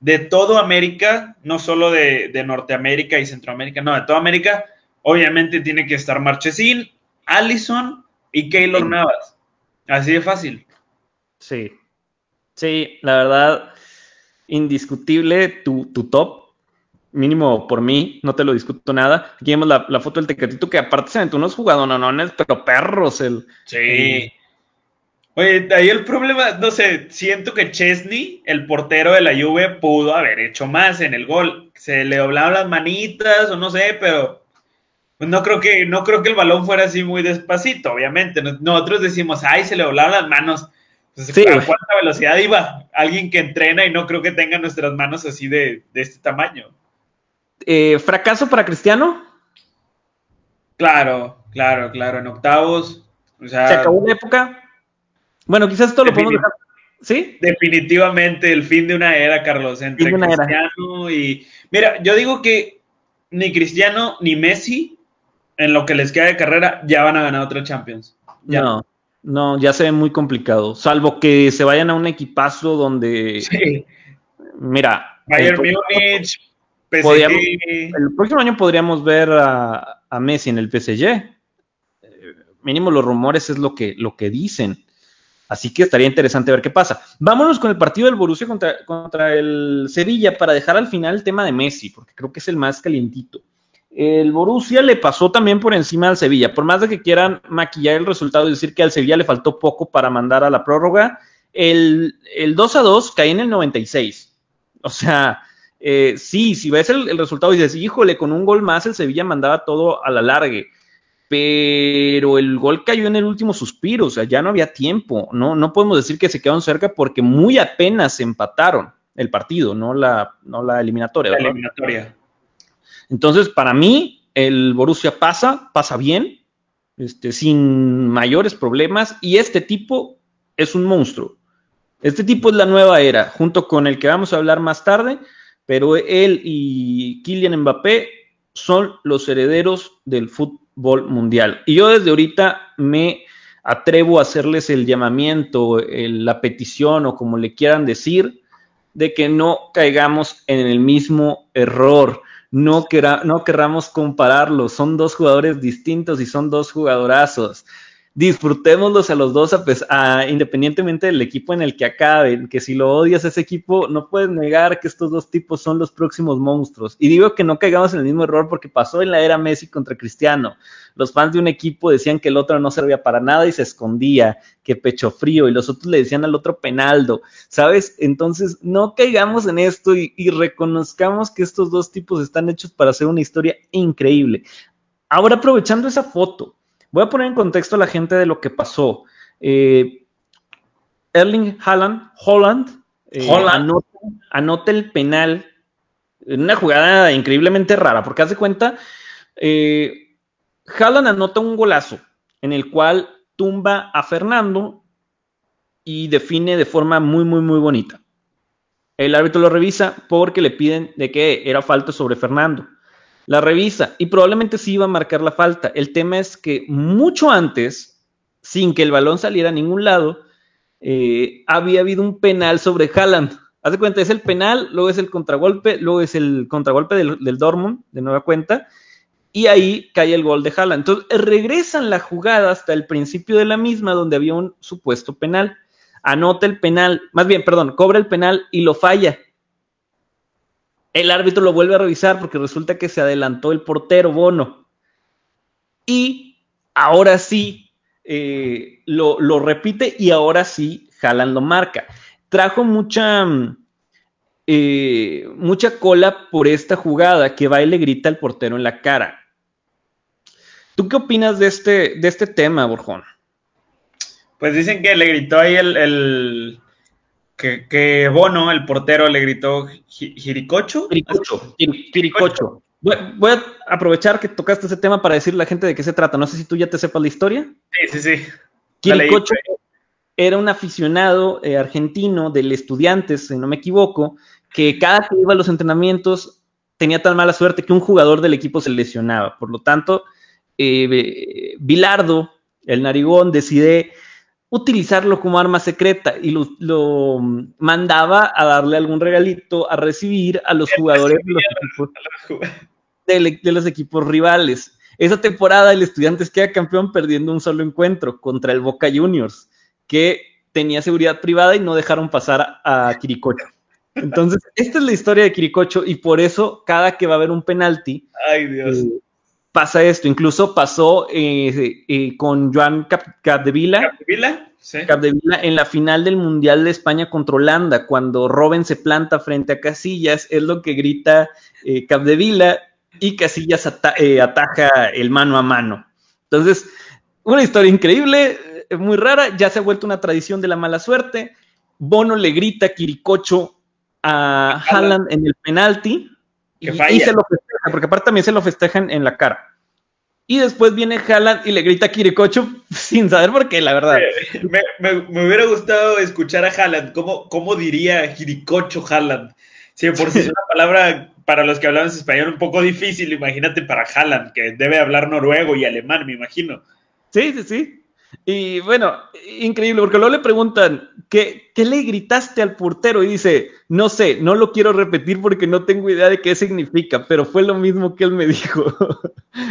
de todo América, no solo de, de Norteamérica y Centroamérica, no, de toda América, obviamente tiene que estar Marchesín, Allison y Keylor sí. Navas. Así de fácil. Sí, sí, la verdad, indiscutible tu, tu top. Mínimo por mí, no te lo discuto nada. Aquí vemos la, la foto del Tecatito, que aparte se aventó unos jugadononones, pero perros. El, sí. El... Oye, ahí el problema, no sé, siento que Chesney, el portero de la Juve, pudo haber hecho más en el gol. Se le doblaban las manitas o no sé, pero no creo que, no creo que el balón fuera así muy despacito, obviamente. Nosotros decimos, ay, se le doblaban las manos. Entonces, sí, ¿a cuánta güey. velocidad iba? Alguien que entrena y no creo que tenga nuestras manos así de, de este tamaño. Eh, ¿Fracaso para Cristiano? Claro, claro, claro, en octavos. O sea, ¿se acabó una época? Bueno, quizás esto lo podemos dejar. ¿Sí? Definitivamente el fin de una era, Carlos, entre Cristiano y... Mira, yo digo que ni Cristiano ni Messi, en lo que les queda de carrera, ya van a ganar otra Champions. Ya. No, no, ya se ve muy complicado, salvo que se vayan a un equipazo donde... Sí. Mira... Bayern Múnich... Podríamos, el próximo año podríamos ver a, a Messi en el P S G. Eh, mínimo los rumores es lo que, lo que dicen. Así que estaría interesante ver qué pasa. Vámonos con el partido del Borussia contra, contra el Sevilla para dejar al final el tema de Messi, porque creo que es el más calientito. El Borussia le pasó también por encima al Sevilla. Por más de que quieran maquillar el resultado y decir que al Sevilla le faltó poco para mandar a la prórroga, el, el dos a dos cae en el noventa y seis. O sea... Eh, sí, si ves el, el resultado y dices, híjole, con un gol más el Sevilla mandaba todo a la larga, pero el gol cayó en el último suspiro, o sea, ya no había tiempo, no, no podemos decir que se quedaron cerca porque muy apenas empataron el partido, no la, no la eliminatoria. La eliminatoria. Entonces, para mí, el Borussia pasa, pasa bien, este, sin mayores problemas, y este tipo es un monstruo. Este tipo es la nueva era, junto con el que vamos a hablar más tarde. Pero él y Kylian Mbappé son los herederos del fútbol mundial. Y yo desde ahorita me atrevo a hacerles el llamamiento, el, la petición o como le quieran decir, de que no caigamos en el mismo error. No, quera, no querramos compararlos. Son dos jugadores distintos y son dos jugadorazos. disfrutémoslos a los dos, a, pues, a, independientemente del equipo en el que acaben, que si lo odias a ese equipo, no puedes negar que estos dos tipos son los próximos monstruos. Y digo que no caigamos en el mismo error porque pasó en la era Messi contra Cristiano. Los fans de un equipo decían que el otro no servía para nada y se escondía, que pecho frío, y los otros le decían al otro penaldo, ¿sabes? Entonces no caigamos en esto y, y reconozcamos que estos dos tipos están hechos para hacer una historia increíble. Ahora, aprovechando esa foto, voy a poner en contexto a la gente de lo que pasó. Eh, Erling Haaland, Haaland, eh, Haaland. Anota, anota el penal en una jugada increíblemente rara, porque haz de cuenta, eh, Haaland anota un golazo en el cual tumba a Fernando y define de forma muy, muy, muy bonita. El árbitro lo revisa porque le piden de que era falta sobre Fernando. La revisa y probablemente sí iba a marcar la falta. El tema es que mucho antes, sin que el balón saliera a ningún lado, eh, había habido un penal sobre Haaland. Haz de cuenta, es el penal, luego es el contragolpe, luego es el contragolpe del, del Dortmund, de nueva cuenta, y ahí cae el gol de Haaland. Entonces regresan la jugada hasta el principio de la misma, donde había un supuesto penal. Anota el penal, más bien, perdón, cobra el penal y lo falla. El árbitro lo vuelve a revisar porque resulta que se adelantó el portero Bono. Y ahora sí eh, lo, lo repite y ahora sí Haaland lo marca. Trajo mucha, eh, mucha cola por esta jugada que va y le grita al portero en la cara. ¿Tú qué opinas de este, de este tema, Borjón? Pues dicen que le gritó ahí el... el... Que, que Bono, el portero, le gritó ¿Jiricocho? Jiricocho. Jiricocho. Voy, voy a aprovechar que tocaste ese tema para decirle a la gente de qué se trata. No sé si tú ya te sepas la historia. Sí, sí, sí. Jiricocho era un aficionado eh, argentino del Estudiantes, si no me equivoco, que cada que iba a los entrenamientos tenía tan mala suerte que un jugador del equipo se lesionaba. Por lo tanto, eh, Bilardo, el narigón, decide utilizarlo como arma secreta y lo, lo mandaba a darle algún regalito a recibir a los jugadores de los, equipos, de, de los equipos rivales. Esa temporada el Estudiantes queda campeón perdiendo un solo encuentro contra el Boca Juniors, que tenía seguridad privada y no dejaron pasar a Jiricocho. Entonces, esta es la historia de Jiricocho y por eso cada que va a haber un penalti... ¡Ay, Dios! Eh, pasa esto, incluso pasó eh, eh, con Joan Cap- Capdevila, Capdevila, sí. Capdevila en la final del Mundial de España contra Holanda, cuando Robben se planta frente a Casillas, es lo que grita eh, Capdevila y Casillas ata- eh, ataja el mano a mano. Entonces, una historia increíble, muy rara, ya se ha vuelto una tradición de la mala suerte. Bono le grita Jiricocho a Haaland en el penalti y, y se lo festeja, porque aparte también se lo festejan en la cara. Y después viene Haaland y le grita Jiricocho sin saber por qué, la verdad. Me, me, me hubiera gustado escuchar a Haaland. ¿Cómo, cómo diría Jiricocho Haaland? Sí, por si es una palabra para los que hablaban español un poco difícil, imagínate para Haaland, que debe hablar noruego y alemán, me imagino. Sí, sí, sí. Y bueno, increíble, porque luego le preguntan, ¿qué, ¿qué le gritaste al portero? Y dice, no sé, no lo quiero repetir porque no tengo idea de qué significa, pero fue lo mismo que él me dijo.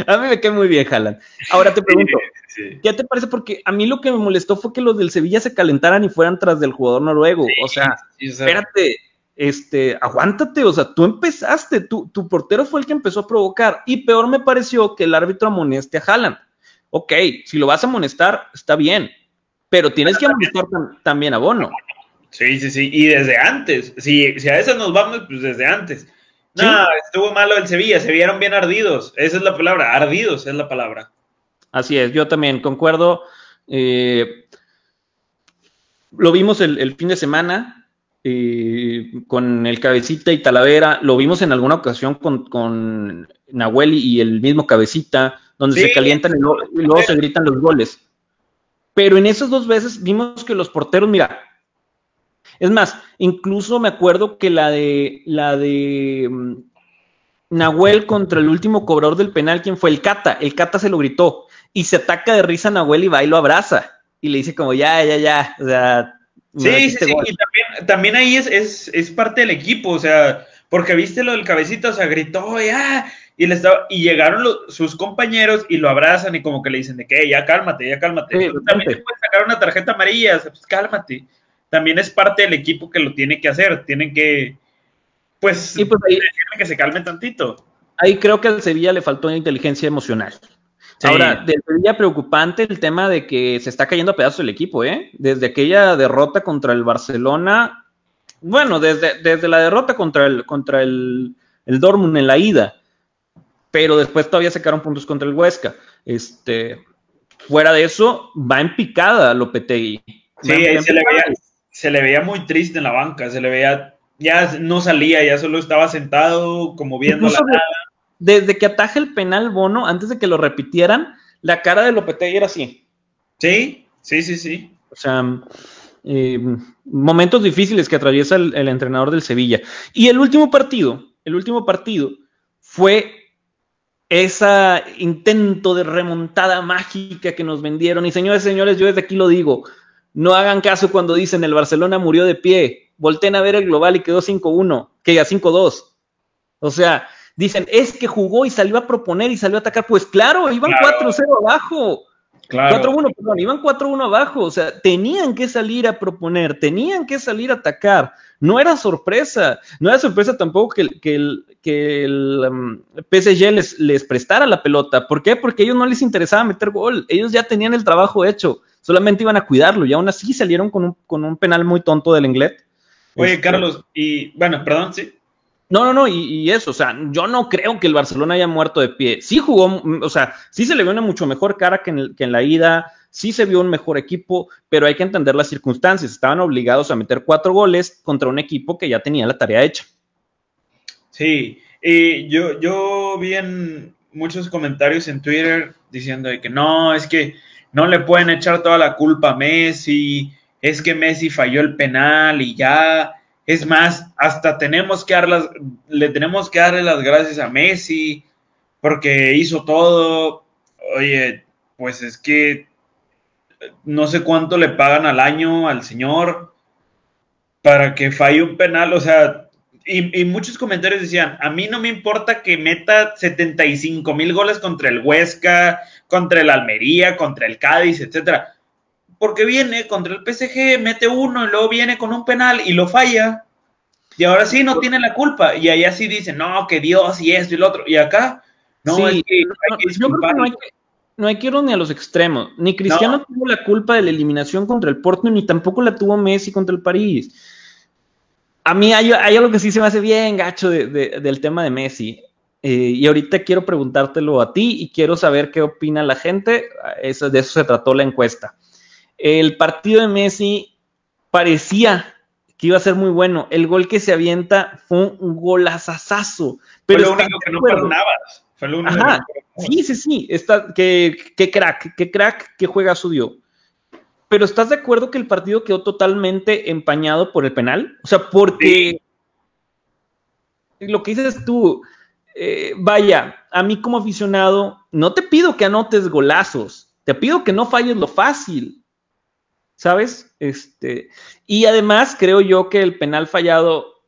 A mí me cae muy bien, Haaland. Ahora te pregunto, sí, sí. ¿qué te parece? Porque a mí lo que me molestó fue que los del Sevilla se calentaran y fueran tras del jugador noruego. Sí, o sea, sí, sí. espérate, este, aguántate, o sea, tú empezaste, tú, tu portero fue el que empezó a provocar. Y peor me pareció que el árbitro amoneste a Haaland. Ok, si lo vas a amonestar, está bien, pero tienes que amonestar tam- también a Bono. Sí, sí, sí, y desde antes, si, si a esas nos vamos, pues desde antes. No, ¿Sí? estuvo malo el Sevilla, se vieron bien ardidos, esa es la palabra, ardidos es la palabra. Así es, yo también concuerdo, eh, lo vimos el, el fin de semana eh, con el Cabecita y Talavera, lo vimos en alguna ocasión con, con Nahuel y el mismo Cabecita, donde sí, se calientan y luego, y luego se gritan los goles. Pero en esas dos veces vimos que los porteros, mira, es más, incluso me acuerdo que la de la de um, Nahuel contra el último cobrador del penal, ¿quién fue? El Cata, el Cata se lo gritó y se ataca de risa a Nahuel y va y lo abraza y le dice como ya, ya, ya, o sea, sí, sí, sí, gol. Y también, también ahí es, es, es parte del equipo, o sea, porque viste lo del Cabecita, o sea, gritó, ya, Y, le estaba, y llegaron los, sus compañeros y lo abrazan y como que le dicen de que hey, ya cálmate, ya cálmate. Sí, también te puedes sacar una tarjeta amarilla, pues cálmate. También es parte del equipo que lo tiene que hacer, tienen que, pues, y pues ahí, que se calmen tantito. Ahí creo que al Sevilla le faltó una inteligencia emocional. Sí. Ahora, del Sevilla preocupante el tema de que se está cayendo a pedazos el equipo, ¿eh? Desde aquella derrota contra el Barcelona, bueno, desde, desde la derrota contra el, contra el, el Dortmund en la ida. Pero después todavía sacaron puntos contra el Huesca. Este, fuera de eso, va en picada Lopetegui. Sí, ahí se le, veía, se le veía muy triste en la banca, se le veía, ya no salía, ya solo estaba sentado, como viendo la nada. Desde que ataja el penal Bono, antes de que lo repitieran, la cara de Lopetegui era así. Sí, sí, sí, sí. O sea, eh, momentos difíciles que atraviesa el, el entrenador del Sevilla. Y el último partido, el último partido fue ese intento de remontada mágica que nos vendieron. Y señores, señores, yo desde aquí lo digo, no hagan caso cuando dicen el Barcelona murió de pie, volteen a ver el global y quedó cinco uno, que a cinco dos. O sea, dicen, es que jugó y salió a proponer y salió a atacar. Pues claro, iban claro. cuatro cero abajo, claro. cuatro uno, perdón, iban cuatro uno abajo. O sea, tenían que salir a proponer, tenían que salir a atacar. No era sorpresa, no era sorpresa tampoco que, que el, que el um, P S G les, les prestara la pelota. ¿Por qué? Porque a ellos no les interesaba meter gol, ellos ya tenían el trabajo hecho, solamente iban a cuidarlo y aún así salieron con un, con un penal muy tonto del Lenglet. Oye, este, Carlos, y bueno, perdón, sí. No, no, no, y, y eso, o sea, yo no creo que el Barcelona haya muerto de pie. Sí jugó, o sea, sí se le vio una mucho mejor cara que en, el, que en la ida, sí se vio un mejor equipo, pero hay que entender las circunstancias. Estaban obligados a meter cuatro goles contra un equipo que ya tenía la tarea hecha. Sí, y yo, yo vi en muchos comentarios en Twitter diciendo de que no, es que no le pueden echar toda la culpa a Messi, es que Messi falló el penal y ya. Es más, hasta tenemos que dar las, le tenemos que darle las gracias a Messi porque hizo todo. Oye, pues es que no sé cuánto le pagan al año al señor para que falle un penal, o sea, y, y muchos comentarios decían, a mí no me importa que meta setenta y cinco mil goles contra el Huesca, contra el Almería, contra el Cádiz, etcétera, porque viene contra el P S G, mete uno y luego viene con un penal y lo falla, y ahora sí no tiene la culpa, y allá sí dicen, no, que Dios y esto y lo otro, y acá, no, sí, es que, no, hay que yo creo que no hay que No hay que irnos ni a los extremos. Ni Cristiano no. tuvo la culpa de la eliminación contra el Porto, ni tampoco la tuvo Messi contra el París. A mí hay, hay algo que sí se me hace bien gacho de, de, del tema de Messi. Eh, y ahorita quiero preguntártelo a ti y quiero saber qué opina la gente. Eso, de eso se trató la encuesta. El partido de Messi parecía que iba a ser muy bueno. El gol que se avienta fue un golazazazo. Pero fue lo único que no perdonabas. Fue lo único que no perdonabas. Sí, sí, sí, está, qué, qué crack, qué crack, qué juegazo dio. Pero ¿estás de acuerdo que el partido quedó totalmente empañado por el penal? O sea, porque sí. Lo que dices tú, eh, vaya, a mí como aficionado, no te pido que anotes golazos, te pido que no falles lo fácil, ¿sabes? Este, y además creo yo que el penal fallado,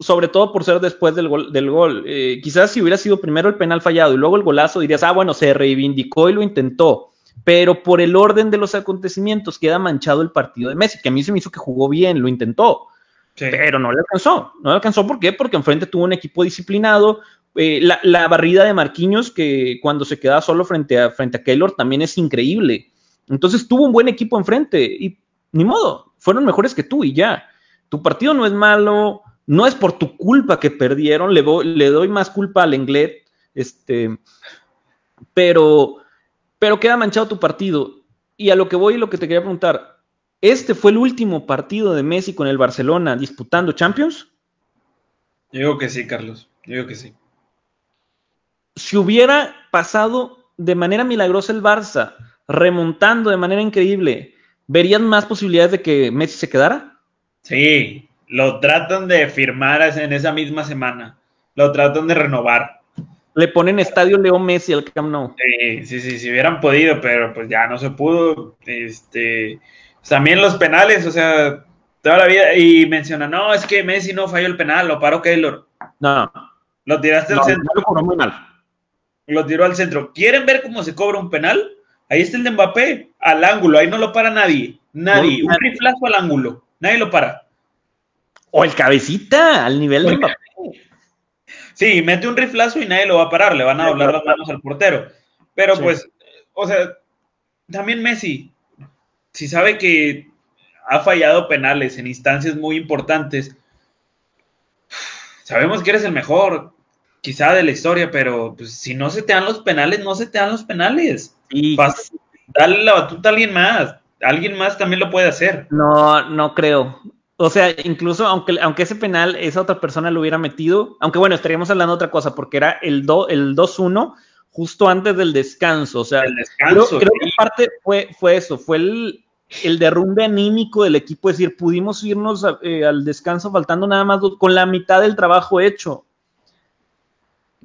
sobre todo por ser después del gol, del gol. Eh, quizás si hubiera sido primero el penal fallado y luego el golazo, dirías, ah, bueno, se reivindicó y lo intentó, pero por el orden de los acontecimientos queda manchado el partido de Messi, que a mí se me hizo que jugó bien, lo intentó, sí. Pero no le alcanzó, no le alcanzó, ¿por qué? Porque enfrente tuvo un equipo disciplinado, eh, la, la barrida de Marquinhos, que cuando se queda solo frente a, frente a Keylor, también es increíble, entonces tuvo un buen equipo enfrente, y ni modo, fueron mejores que tú y ya, tu partido no es malo, no es por tu culpa que perdieron, le, voy, le doy más culpa al Lenglet, este, pero, pero queda manchado tu partido. Y a lo que voy y lo que te quería preguntar, ¿este fue el último partido de Messi con el Barcelona disputando Champions? Yo digo que sí, Carlos, yo digo que sí. Si hubiera pasado de manera milagrosa el Barça, remontando de manera increíble, ¿verían más posibilidades de que Messi se quedara? Sí. Lo tratan de firmar en esa misma semana. Lo tratan de renovar. Le ponen Estadio Leo Messi al Camp Nou. Sí, sí, sí, si hubieran podido, pero pues ya no se pudo. Este, también los penales, o sea, toda la vida. Y menciona, no, es que Messi no falló el penal, lo paró Keylor. No. Lo tiraste al no, centro. No, lo cobró muy mal. lo tiró al centro. ¿Quieren ver cómo se cobra un penal? Ahí está el de Mbappé, al ángulo, ahí no lo para nadie, nadie, no, un nadie. Riflazo al ángulo, nadie lo para. O el cabecita, al nivel o de Mbappé. Sí, mete un riflazo y nadie lo va a parar, le van a doblar las manos al portero. Pero sí, pues, o sea, también Messi, si sabe que ha fallado penales en instancias muy importantes, sabemos que eres el mejor, quizá de la historia, pero pues, si no se te dan los penales, no se te dan los penales. Sí. Vas, dale la batuta a alguien más. Alguien más también lo puede hacer. No, no creo. O sea, incluso aunque, aunque ese penal esa otra persona lo hubiera metido, aunque bueno, estaríamos hablando de otra cosa, porque era el, do, el dos uno justo antes del descanso. O sea, el descanso, creo, creo que parte fue, fue eso, fue el, el derrumbe anímico del equipo, es decir, pudimos irnos a, eh, al descanso faltando nada más dos, con la mitad del trabajo hecho.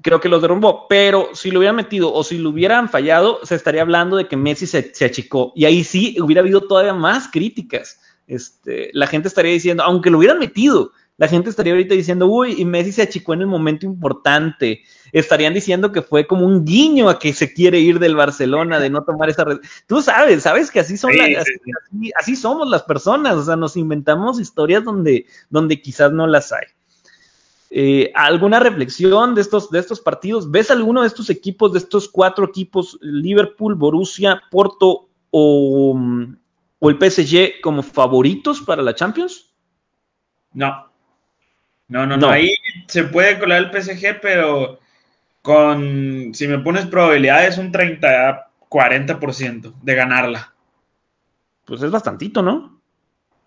Creo que los derrumbó, pero si lo hubieran metido o si lo hubieran fallado, se estaría hablando de que Messi se, se achicó. Y ahí sí hubiera habido todavía más críticas. Este, la gente estaría diciendo, aunque lo hubieran metido, la gente estaría ahorita diciendo, uy, y Messi se achicó en el momento importante. Estarían diciendo que fue como un guiño a que se quiere ir del Barcelona, de no tomar esa... Red... Tú sabes, sabes que así son sí, las, así, así, así somos las personas. O sea, nos inventamos historias donde, donde quizás no las hay. Eh, ¿Alguna reflexión de estos, de estos partidos? ¿Ves alguno de estos equipos, de estos cuatro equipos, Liverpool, Borussia, Porto o, o el P S G como favoritos para la Champions? No. No, no, no. no. Ahí se puede colar el P S G, pero con, si me pones probabilidades, un treinta a cuarenta por ciento de ganarla. Pues es bastantito, ¿no?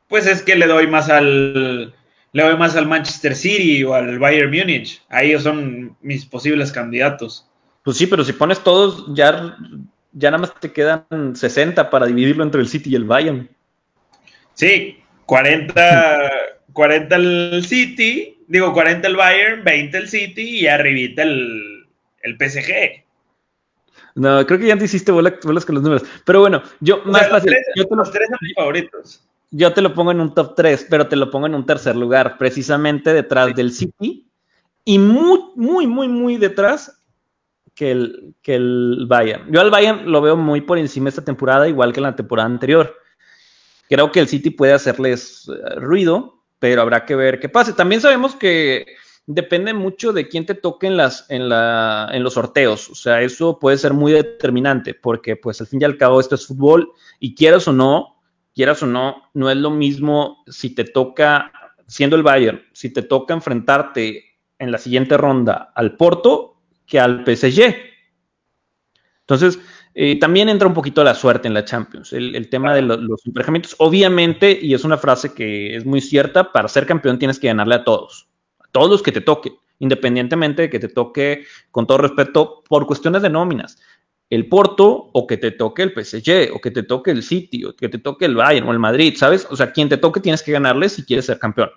Pues es que le doy más al... Le voy más al Manchester City o al Bayern Múnich. Ahí son mis posibles candidatos. Pues sí, pero si pones todos, ya, ya nada más te quedan sesenta para dividirlo entre el City y el Bayern. Sí, cuarenta, cuarenta el City, digo cuarenta el Bayern, veinte el City y arribita el, el P S G. No, creo que ya te hiciste bolas, bolas con los números. Pero bueno, yo o más sea, fácil. Tres, yo te los, los tres son mis favoritos. Yo te lo pongo en un top tres, pero te lo pongo en un tercer lugar, precisamente detrás sí. del City y muy, muy, muy, muy detrás que el, que el Bayern. Yo al Bayern lo veo muy por encima esta temporada, igual que en la temporada anterior. Creo que el City puede hacerles ruido, pero habrá que ver qué pasa. También sabemos que depende mucho de quién te toque en, las, en, la, en los sorteos. O sea, eso puede ser muy determinante, porque pues al fin y al cabo esto es fútbol y quieras o no, quieras o no, no es lo mismo si te toca, siendo el Bayern, si te toca enfrentarte en la siguiente ronda al Porto que al P S G. Entonces, eh, también entra un poquito la suerte en la Champions, el, el tema de lo, los emparejamientos. Obviamente, y es una frase que es muy cierta, para ser campeón tienes que ganarle a todos, a todos los que te toquen, independientemente de que te toque, con todo respeto, por cuestiones de nóminas, el Porto, o que te toque el P S G, o que te toque el City, o que te toque el Bayern, o el Madrid, ¿sabes? O sea, quien te toque tienes que ganarle si quieres ser campeón.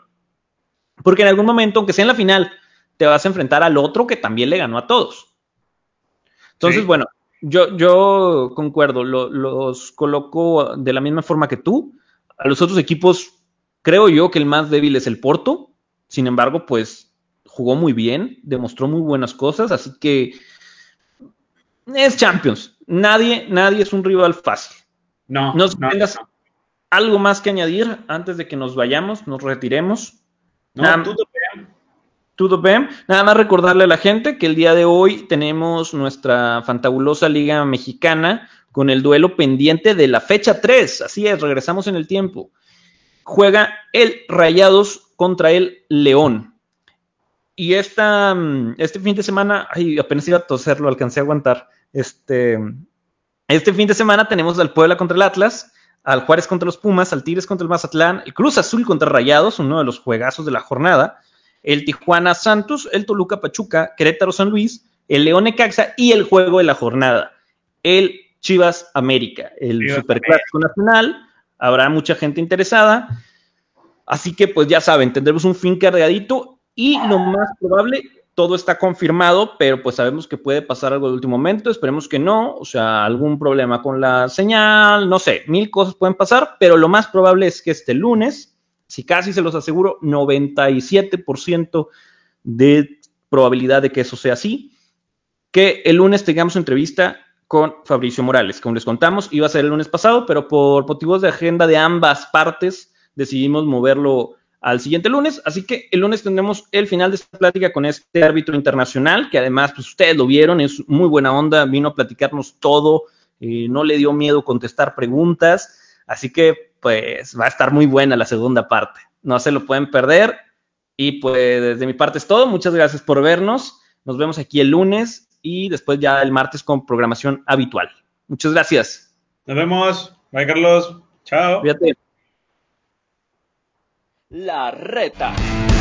Porque en algún momento, aunque sea en la final, te vas a enfrentar al otro que también le ganó a todos. Entonces, sí. bueno, yo, yo concuerdo, lo, los coloco de la misma forma que tú. A los otros equipos, creo yo que el más débil es el Porto. Sin embargo, pues, jugó muy bien, demostró muy buenas cosas, así que es Champions. Nadie, nadie es un rival fácil. No. No tengas no, no. algo más que añadir antes de que nos vayamos, nos retiremos. No, nada, todo bien. Todo bien. Nada más recordarle a la gente que el día de hoy tenemos nuestra fantabulosa Liga Mexicana con el duelo pendiente de la fecha tres. Así es, regresamos en el tiempo. Juega el Rayados contra el León. Y esta, este fin de semana, ay, apenas iba a toser, lo alcancé a aguantar. Este, este fin de semana tenemos al Puebla contra el Atlas, al Juárez contra los Pumas, al Tigres contra el Mazatlán, el Cruz Azul contra Rayados, uno de los juegazos de la jornada, el Tijuana Santos, el Toluca Pachuca, Querétaro San Luis, el León Necaxa y el juego de la jornada, el Chivas América, el Dios Superclásico América. Nacional. Habrá mucha gente interesada, así que pues ya saben, tendremos un fin cargadito. Y lo más probable, todo está confirmado, pero pues sabemos que puede pasar algo de último momento, esperemos que no, o sea, algún problema con la señal, no sé, mil cosas pueden pasar, pero lo más probable es que este lunes, si casi se los aseguro, noventa y siete por ciento de probabilidad de que eso sea así, que el lunes tengamos entrevista con Fabricio Morales, como les contamos, iba a ser el lunes pasado, pero por motivos de agenda de ambas partes decidimos moverlo al siguiente lunes, así que el lunes tendremos el final de esta plática con este árbitro internacional, que además, pues ustedes lo vieron, es muy buena onda, vino a platicarnos todo, eh, no le dio miedo contestar preguntas, así que, pues, va a estar muy buena la segunda parte, no se lo pueden perder, y pues, desde mi parte es todo, muchas gracias por vernos, nos vemos aquí el lunes, y después ya el martes con programación habitual. Muchas gracias. Nos vemos. Bye, Carlos. Chao. Fíjate. La Reta.